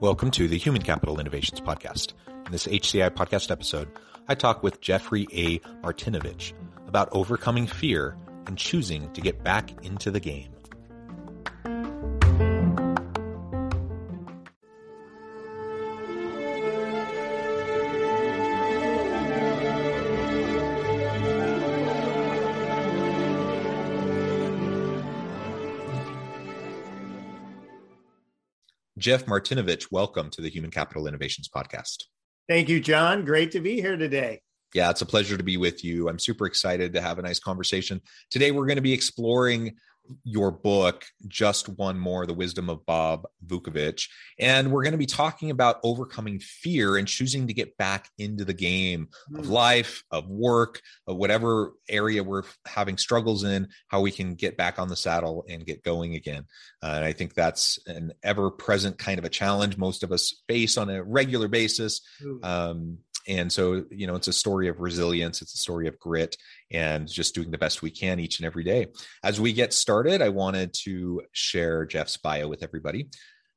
Welcome to the Human Capital Innovations Podcast. In this HCI podcast episode, I talk with Jeffrey A. Martinovich about overcoming fear and choosing to get back into the game. Jeff Martinovich, welcome to the Human Capital Innovations Podcast. Thank you, John. Great to be here today. Yeah, it's a pleasure to be with you. I'm super excited to have a nice conversation. Today, we're going to be exploring your book, Just One More, The Wisdom of Bob Vukovich. And we're going to be talking about overcoming fear and choosing to get back into the game of life, of work, of whatever area we're having struggles in, how we can get back on the saddle and get going again. And I think that's an ever-present kind of a challenge most of us face on a regular basis. And so, you know, it's a story of resilience. It's a story of grit and just doing the best we can each and every day. As we get started, I wanted to share Jeff's bio with everybody.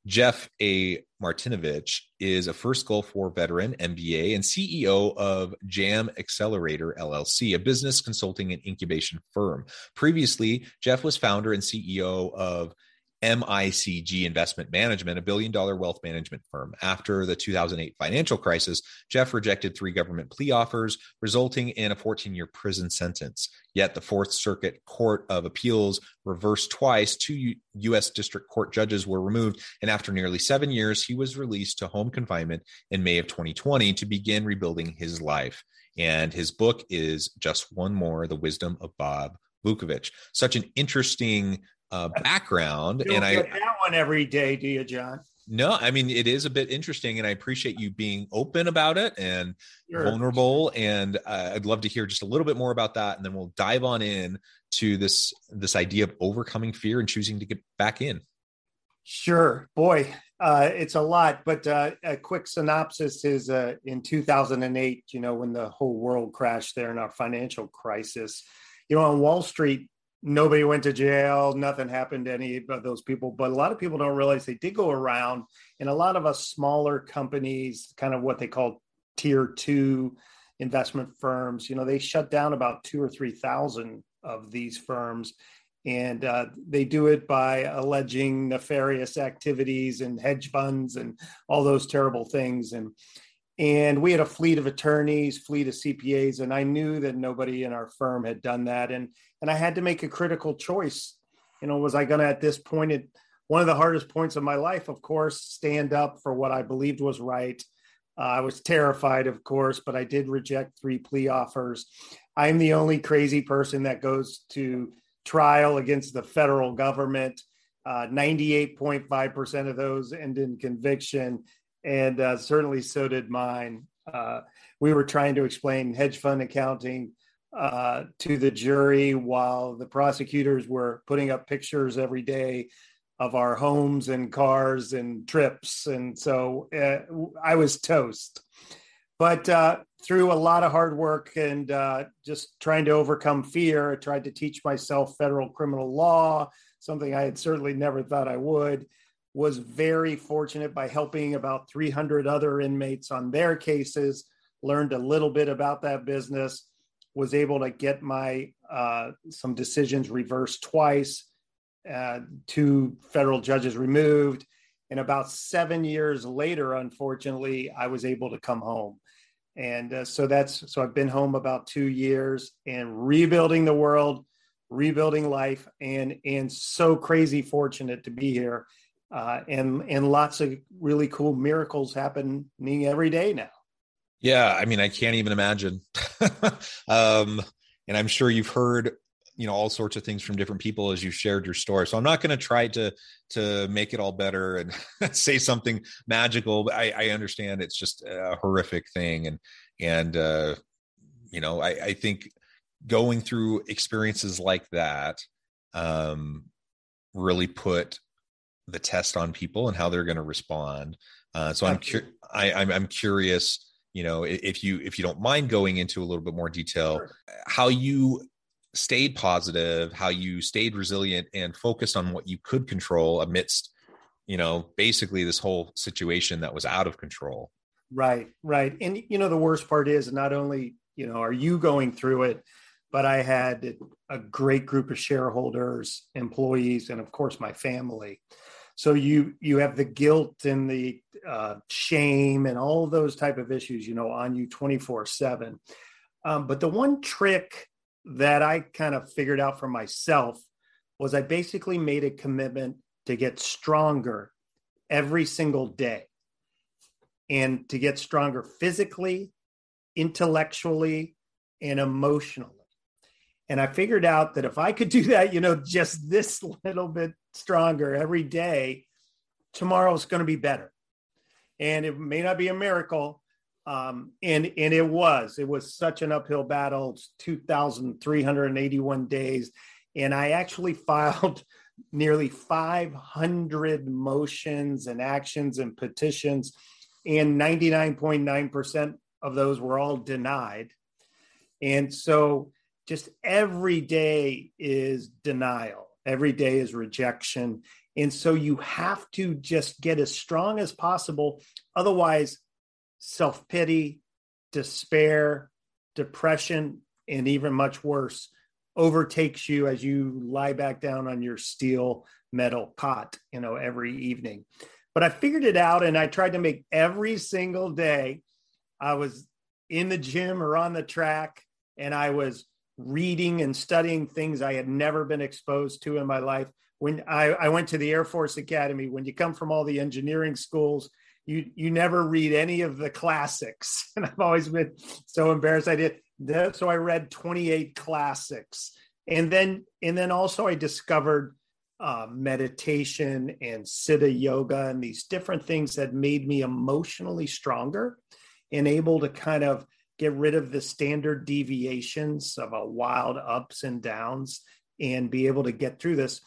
Jeff A. Martinovich is a First Gulf War veteran, MBA, and CEO of JAM Accelerator LLC, a business consulting and incubation firm. Previously, Jeff was founder and CEO of MICG Investment Management, a billion-dollar wealth management firm. After the 2008 financial crisis, Jeff rejected 3 government plea offers, resulting in a 14-year prison sentence. Yet the Fourth Circuit Court of Appeals reversed twice. 2 U.S. District Court judges were removed, and after nearly 7 years, he was released to home confinement in May of 2020 to begin rebuilding his life. And his book is Just One More, The Wisdom of Bob Vukovich. Such an interesting background. You don't and get that one every day, do you, John? No, I mean, it is a bit interesting, and I appreciate you being open about it and vulnerable. And I'd love to hear just a little bit more about that. And then we'll dive on in to this idea of overcoming fear and choosing to get back in. Sure. Boy, it's a lot, but a quick synopsis is in 2008, you know, when the whole world crashed there in our financial crisis, you know, on Wall Street, nobody went to jail. Nothing happened to any of those people. But a lot of people don't realize they did go around. And a lot of us smaller companies, kind of what they call tier 2 investment firms, you know, they shut down about 2,000 or 3,000 of these firms. And they do it by alleging nefarious activities and hedge funds and all those terrible things. And we had a fleet of attorneys, fleet of CPAs, and I knew that nobody in our firm had done that. And I had to make a critical choice. You know, was I going to, at this point, at one of the hardest points of my life, of course, stand up for what I believed was right. I was terrified, of course, but I did reject 3 plea offers. I'm the only crazy person that goes to trial against the federal government. 98.5% of those end in conviction. And certainly so did mine. We were trying to explain hedge fund accounting to the jury while the prosecutors were putting up pictures every day of our homes and cars and trips. And so I was toast. But through a lot of hard work and just trying to overcome fear, I tried to teach myself federal criminal law, something I had certainly never thought I would. Was very fortunate by helping about 300 other inmates on their cases, learned a little bit about that business, was able to get my some decisions reversed twice, 2 federal judges removed. And about 7 years later, unfortunately, I was able to come home. And so I've been home about 2 years and rebuilding the world, rebuilding life, and so crazy fortunate to be here. And lots of really cool miracles happening every day now. Yeah. I mean, I can't even imagine. And I'm sure you've heard you know, all sorts of things from different people as you shared your story. So I'm not going to try to make it all better and say something magical, but I understand it's just a horrific thing. And you know, I think going through experiences like that really put the test on people and how they're going to respond. So I'm curious, you know, if you don't mind going into a little bit more detail, sure, how you stayed positive, how you stayed resilient and focused on what you could control amidst, you know, basically this whole situation that was out of control. Right. And, you know, the worst part is not only, you know, are you going through it, but I had a great group of shareholders, employees, and of course my family. So you have the guilt and the shame and all those type of issues, you know, on you 24/7. But the one trick that I kind of figured out for myself was I basically made a commitment to get stronger every single day, and to get stronger physically, intellectually, and emotionally. And I figured out that if I could do that, you know, just this little bit stronger every day, tomorrow's going to be better. And it may not be a miracle. And it was such an uphill battle. It's 2,381 days. And I actually filed nearly 500 motions and actions and petitions, and 99.9% of those were all denied. And so just every day is denial. Every day is rejection. And so you have to just get as strong as possible. Otherwise, self-pity, despair, depression, and even much worse overtakes you as you lie back down on your steel metal cot, you know, every evening. But I figured it out, and I tried to make every single day I was in the gym or on the track, and I was reading and studying things I had never been exposed to in my life. When I went to the Air Force Academy, when you come from all the engineering schools, you never read any of the classics. And I've always been so embarrassed I did. So I read 28 classics. And then also I discovered meditation and Siddha Yoga and these different things that made me emotionally stronger and able to kind of get rid of the standard deviations of a wild ups and downs and be able to get through this.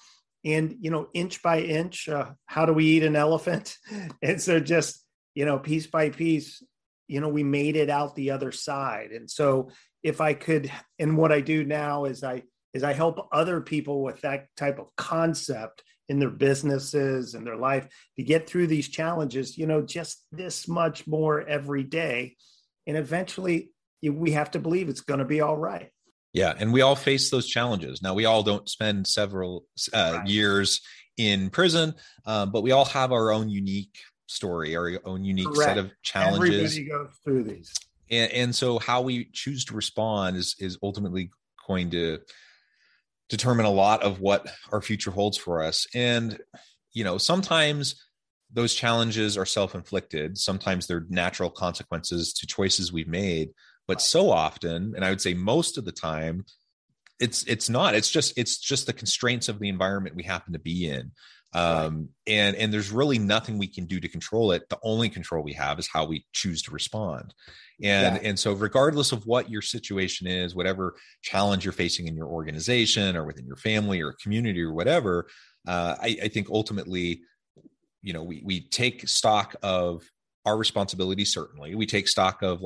And, you know, inch by inch, how do we eat an elephant? And so just, you know, piece by piece, you know, we made it out the other side. And so if I could, and what I do now is I help other people with that type of concept in their businesses and their life to get through these challenges, you know, just this much more every day. And eventually we have to believe it's going to be all right. Yeah. And we all face those challenges. Now, we all don't spend several years in prison, but we all have our own unique story, our own unique set of challenges. Everybody goes through these. And so how we choose to respond is ultimately going to determine a lot of what our future holds for us. And, you know, sometimes those challenges are self-inflicted. Sometimes they're natural consequences to choices we've made. But so often, and I would say most of the time, it's not. It's just the constraints of the environment we happen to be in, and there's really nothing we can do to control it. The only control we have is how we choose to respond, and so regardless of what your situation is, whatever challenge you're facing in your organization or within your family or community or whatever, I think ultimately, you know, we take stock of our responsibility. Certainly, we take stock of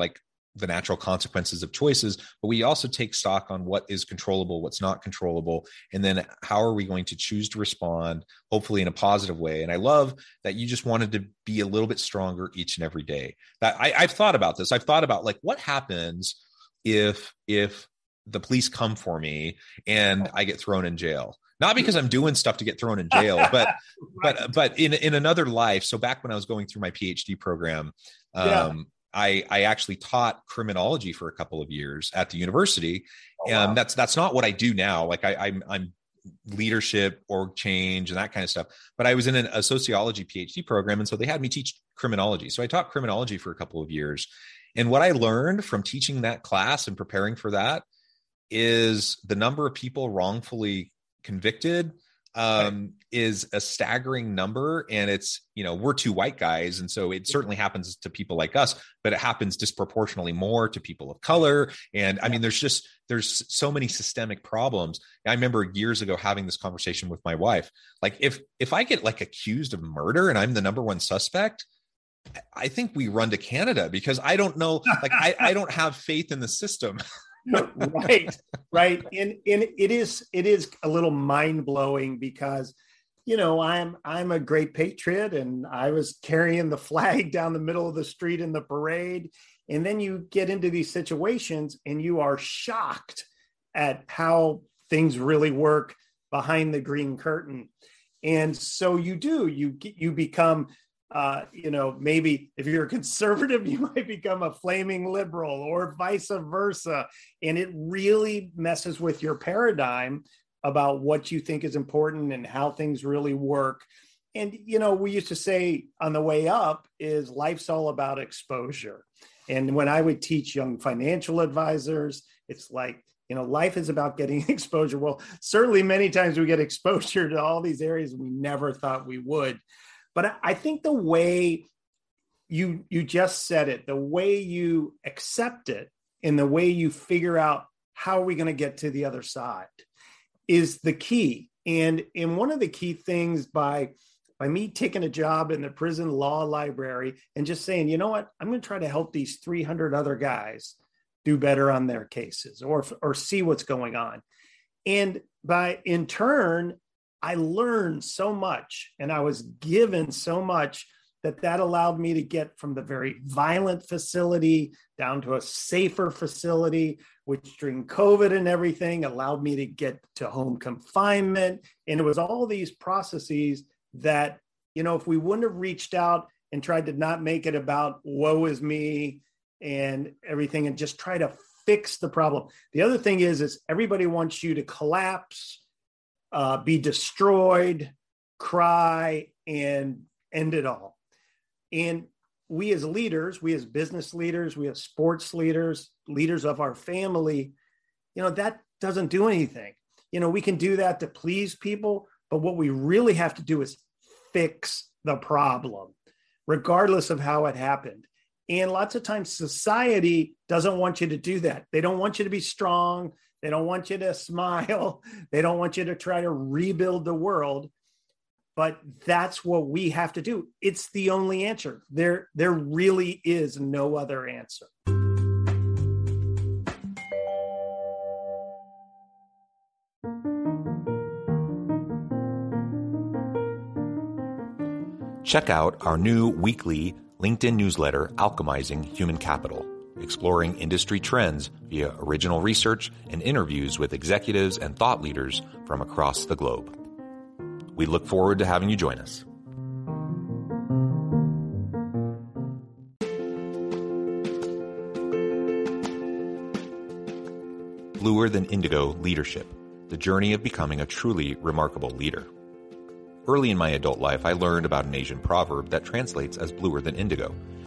the natural consequences of choices, but we also take stock on what is controllable, what's not controllable. And then how are we going to choose to respond, hopefully in a positive way. And I love that you just wanted to be a little bit stronger each and every day. That I've thought about this. I've thought about what happens if the police come for me and I get thrown in jail, not because I'm doing stuff to get thrown in jail, but, right. but in another life. So back when I was going through my PhD program, I actually taught criminology for a couple of years at the university. Wow. That's not what I do now. I'm leadership, org change, and that kind of stuff. But I was in a sociology PhD program, and so they had me teach criminology. So I taught criminology for a couple of years. And what I learned from teaching that class and preparing for that is the number of people wrongfully convicted is a staggering number. And it's, you know, we're two white guys. And so it certainly happens to people like us, but it happens disproportionately more to people of color. And I mean, there's so many systemic problems. I remember years ago having this conversation with my wife, like if I get like accused of murder and I'm the number one suspect, I think we run to Canada because I don't know, like I don't have faith in the system. Right. And it is a little mind blowing because, you know, I'm a great patriot and I was carrying the flag down the middle of the street in the parade. And then you get into these situations and you are shocked at how things really work behind the green curtain. And so you become, you know, maybe if you're a conservative, you might become a flaming liberal or vice versa. And it really messes with your paradigm about what you think is important and how things really work. And, you know, we used to say on the way up is life's all about exposure. And when I would teach young financial advisors, it's like, you know, life is about getting exposure. Well, certainly many times we get exposure to all these areas we never thought we would. But I think the way you just said it, the way you accept it and the way you figure out how are we going to get to the other side is the key. And one of the key things by me taking a job in the prison law library and just saying, you know what, I'm going to try to help these 300 other guys do better on their cases or see what's going on. And in turn, I learned so much and I was given so much that allowed me to get from the very violent facility down to a safer facility, which during COVID and everything allowed me to get to home confinement. And it was all these processes that, you know, if we wouldn't have reached out and tried to not make it about woe is me and everything and just try to fix the problem. The other thing is everybody wants you to collapse, be destroyed, cry, and end it all. And we as leaders, we as business leaders, we as sports leaders, leaders of our family, you know, that doesn't do anything. You know, we can do that to please people, but what we really have to do is fix the problem, regardless of how it happened. And lots of times society doesn't want you to do that. They don't want you to be strong. They don't want you to smile. They don't want you to try to rebuild the world. But that's what we have to do. It's the only answer. There really is no other answer. Check out our new weekly LinkedIn newsletter, Alchemizing Human Capital. Exploring industry trends via original research and interviews with executives and thought leaders from across the globe. We look forward to having you join us. Bluer Than Indigo Leadership, the journey of becoming a truly remarkable leader. Early in my adult life, I learned about an Asian proverb that translates as bluer than indigo.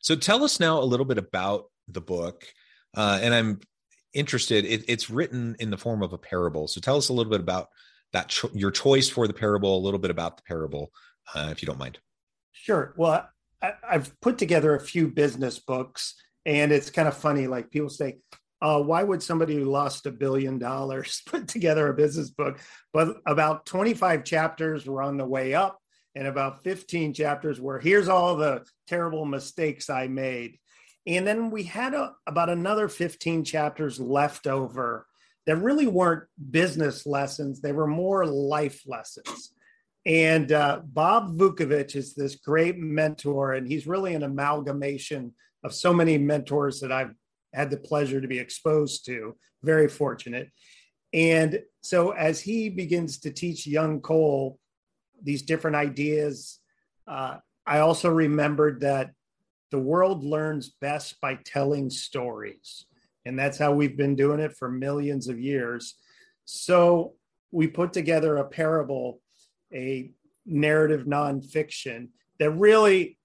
So tell us now a little bit about the book, and I'm interested, it's written in the form of a parable. So tell us a little bit about that, your choice for the parable, a little bit about the parable, if you don't mind. Sure. Well, I've put together a few business books, and it's kind of funny, like people say, why would somebody who lost $1 billion put together a business book? But about 25 chapters were on the way up, and about 15 chapters where here's all the terrible mistakes I made. And then we had about another 15 chapters left over that really weren't business lessons. They were more life lessons. And Bob Vukovich is this great mentor, and he's really an amalgamation of so many mentors that I've had the pleasure to be exposed to. Very fortunate. And so as he begins to teach young Cole these different ideas, I also remembered that the world learns best by telling stories. And that's how we've been doing it for millions of years. So we put together a parable, a narrative nonfiction that really,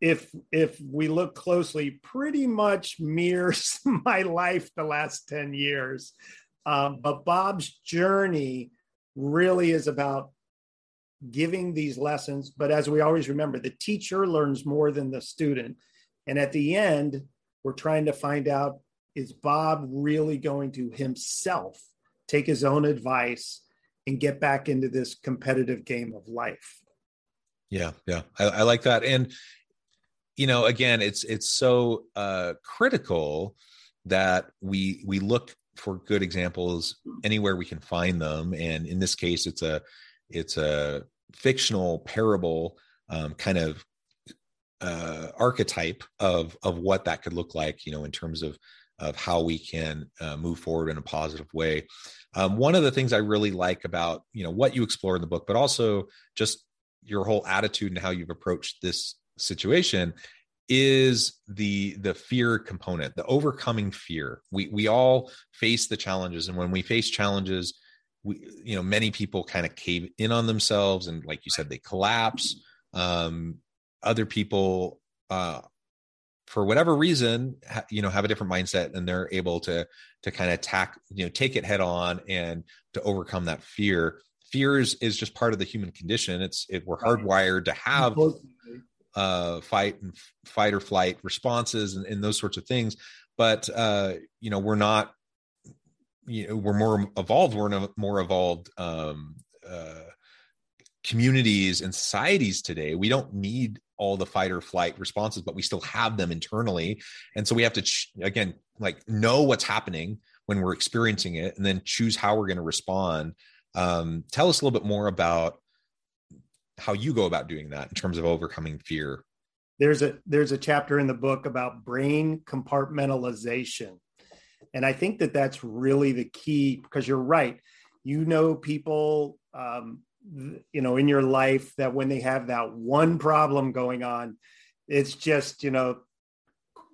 if we look closely, pretty much mirrors my life the last 10 years. But Bob's journey really is about giving these lessons. But as we always remember, the teacher learns more than the student. And at the end, we're trying to find out, is Bob really going to himself take his own advice and get back into this competitive game of life? Yeah. I like that. And, you know, again, it's so critical that we look for good examples anywhere we can find them. And in this case, it's a fictional parable, kind of archetype of what that could look like, you know, in terms of how we can move forward in a positive way. One of the things I really like about, you know, what you explore in the book, but also just your whole attitude and how you've approached this situation is the fear component, the overcoming fear. We all face the challenges. And when we face challenges, many people kind of cave in on themselves. And like you said, they collapse. Other people, for whatever reason, have a different mindset, and they're able to kind of take it head on and to overcome that fear. Fear is just part of the human condition. We're hardwired to have fight or flight responses and those sorts of things. But we're more evolved. We're in more evolved communities and societies today. We don't need all the fight or flight responses, but we still have them internally. And so we have to, know what's happening when we're experiencing it, and then choose how we're going to respond. Tell us a little bit more about how you go about doing that in terms of overcoming fear. There's a chapter in the book about brain compartmentalization. And I think that that's really the key, because you're right. You know, people, in your life, that when they have that one problem going on, it's just,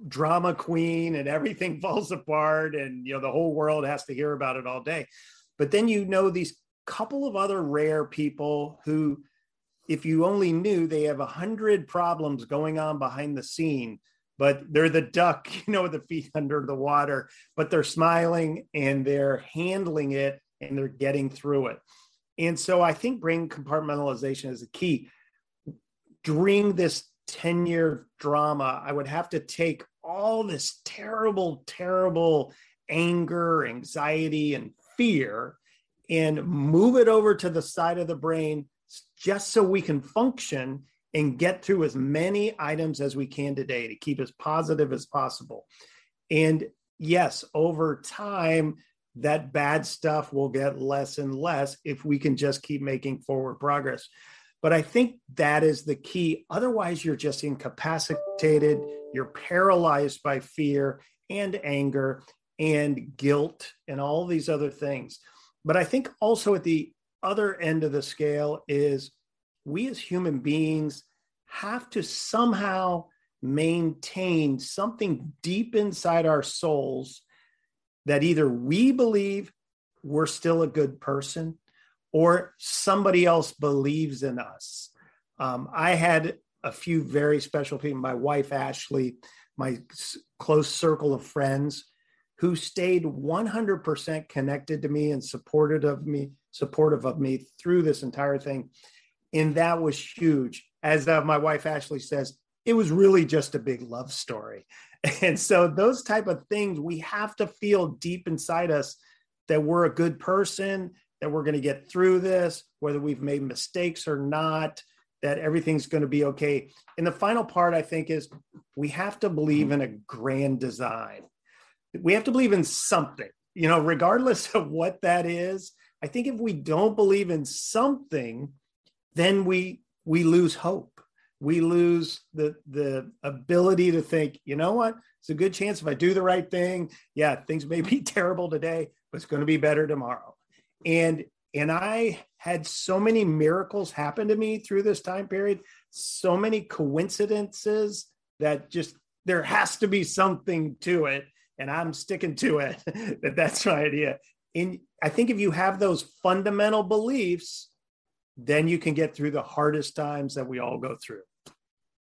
drama queen, and everything falls apart, and, the whole world has to hear about it all day. But then, these couple of other rare people who, if you only knew, they have 100 problems going on behind the scene, but they're the duck, with the feet under the water, but they're smiling and they're handling it and they're getting through it. And so I think brain compartmentalization is a key. During this 10-year drama, I would have to take all this terrible, terrible anger, anxiety, and fear, and move it over to the side of the brain just so we can function and get through as many items as we can today to keep as positive as possible. And yes, over time, that bad stuff will get less and less if we can just keep making forward progress. But I think that is the key. Otherwise, you're just incapacitated. You're paralyzed by fear and anger and guilt and all these other things. But I think also at the other end of the scale is we as human beings have to somehow maintain something deep inside our souls that either we believe we're still a good person or somebody else believes in us. I had a few very special people, my wife, Ashley, my close circle of friends, who stayed 100% connected to me and supportive of me through this entire thing. And that was huge. As my wife, Ashley, says, it was really just a big love story. And so those type of things, we have to feel deep inside us that we're a good person, that we're going to get through this, whether we've made mistakes or not, that everything's going to be okay. And the final part, I think, is we have to believe in a grand design. We have to believe in something, you know, regardless of what that is. I think if we don't believe in something, then we lose hope. We lose the ability to think, you know what, it's a good chance if I do the right thing. Yeah, things may be terrible today, but it's going to be better tomorrow. And I had so many miracles happen to me through this time period, so many coincidences that just there has to be something to it. And I'm sticking to it, that's my idea. And I think if you have those fundamental beliefs, then you can get through the hardest times that we all go through.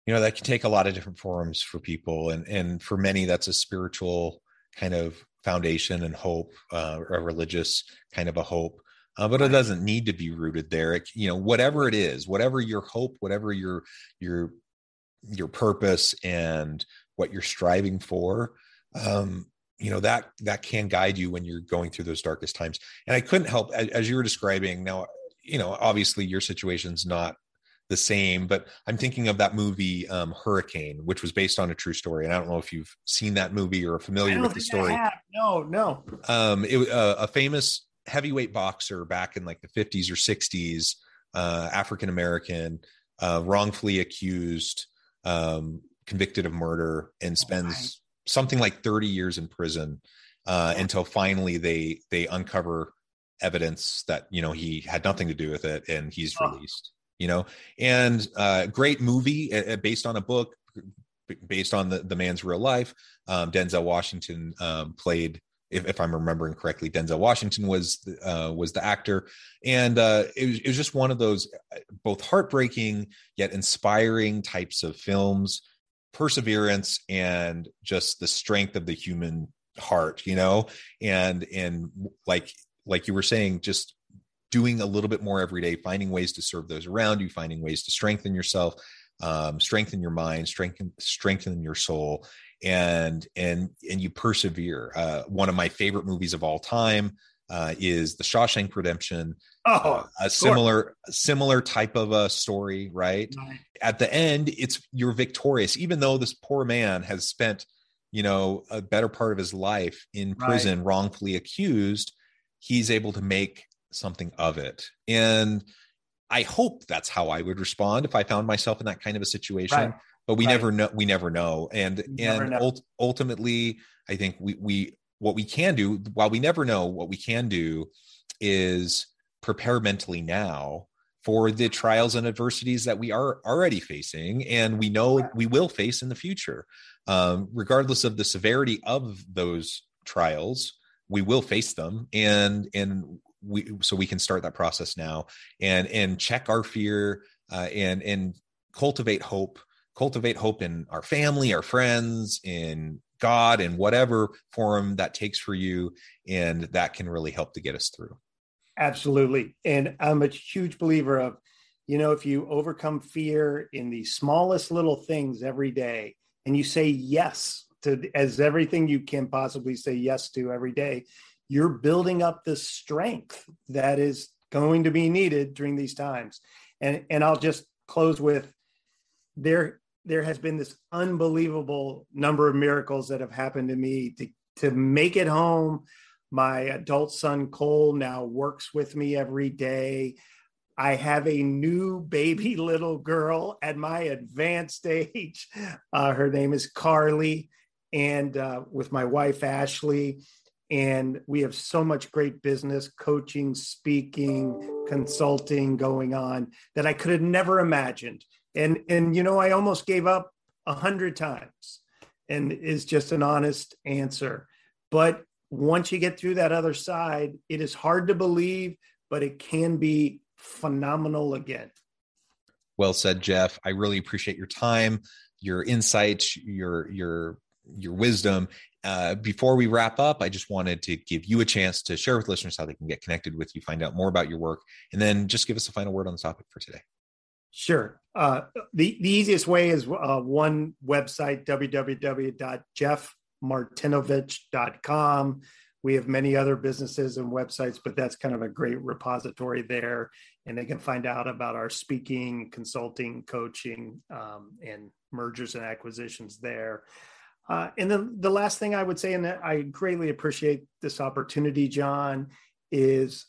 You know, that can take a lot of different forms for people. And for many, that's a spiritual kind of foundation and hope, a religious kind of a hope. But it doesn't need to be rooted there. It, you know, whatever it is, whatever your hope, whatever your purpose and what you're striving for, you know, that can guide you when you're going through those darkest times. And I couldn't help, as you were describing now, you know, obviously your situation's not the same, but I'm thinking of that movie, Hurricane, which was based on a true story. And I don't know if you've seen that movie or are familiar with the story. No. It was a famous heavyweight boxer back in like the 50s or 60s, African-American, wrongfully accused, convicted of murder, and spends something like 30 years in prison until finally they uncover evidence that, you know, he had nothing to do with it, and he's released, you know. And great movie, based on a book, based on the man's real life. Denzel Washington played, if I'm remembering correctly, Denzel Washington was the actor. And it was just one of those both heartbreaking yet inspiring types of films. Perseverance and just the strength of the human heart, you know, and like you were saying, just doing a little bit more every day, finding ways to serve those around you, finding ways to strengthen yourself, strengthen your mind, strengthen your soul, and you persevere. One of my favorite movies of all time is The Shawshank Redemption. Similar type of a story, right? At the end, you're victorious, even though this poor man has spent, you know, a better part of his life in prison, wrongfully accused. He's able to make something of it. And I hope that's how I would respond if I found myself in that kind of a situation, but we never know. Ultimately, I think we what we can do, while we never know, what we can do is prepare mentally now for the trials and adversities that we are already facing, and we know we will face in the future. Regardless of the severity of those trials, we will face them, and we can start that process now, and check our fear, and cultivate hope in our family, our friends, in God, in whatever form that takes for you. And that can really help to get us through. Absolutely. And I'm a huge believer of, you know, if you overcome fear in the smallest little things every day, and you say yes to as everything you can possibly say yes to every day, you're building up the strength that is going to be needed during these times. And I'll just close with there has been this unbelievable number of miracles that have happened to me to make it home. My adult son, Cole, now works with me every day. I have a new baby little girl at my advanced age. Her name is Carly, and with my wife, Ashley. And we have so much great business, coaching, speaking, consulting going on that I could have never imagined. And you know, I almost gave up 100 times, and is just an honest answer. But once you get through that other side, it is hard to believe, but it can be phenomenal again. Well said, Jeff. I really appreciate your time, your insights, your wisdom. Before we wrap up, I just wanted to give you a chance to share with listeners how they can get connected with you, find out more about your work, and then just give us a final word on the topic for today. Sure. The easiest way is one website, www.jeffmartinovich.com. We have many other businesses and websites, but that's kind of a great repository there. and they can find out about our speaking, consulting, coaching, and mergers and acquisitions there. And then the last thing I would say, and that I greatly appreciate this opportunity, John, is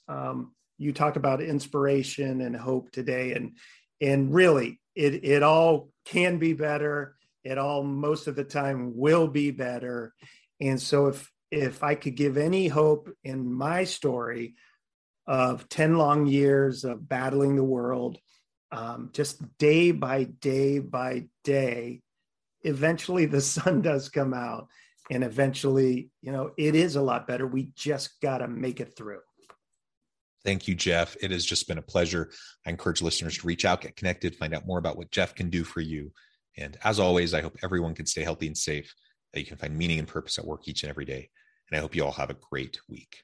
you talked about inspiration and hope today, and really, it all can be better. It all, most of the time, will be better. And so if I could give any hope in my story of 10 long years of battling the world, just day by day by day, eventually the sun does come out, and eventually, it is a lot better. We just got to make it through. Thank you, Jeff. It has just been a pleasure. I encourage listeners to reach out, get connected, find out more about what Jeff can do for you. And as always, I hope everyone can stay healthy and safe, that you can find meaning and purpose at work each and every day. And I hope you all have a great week.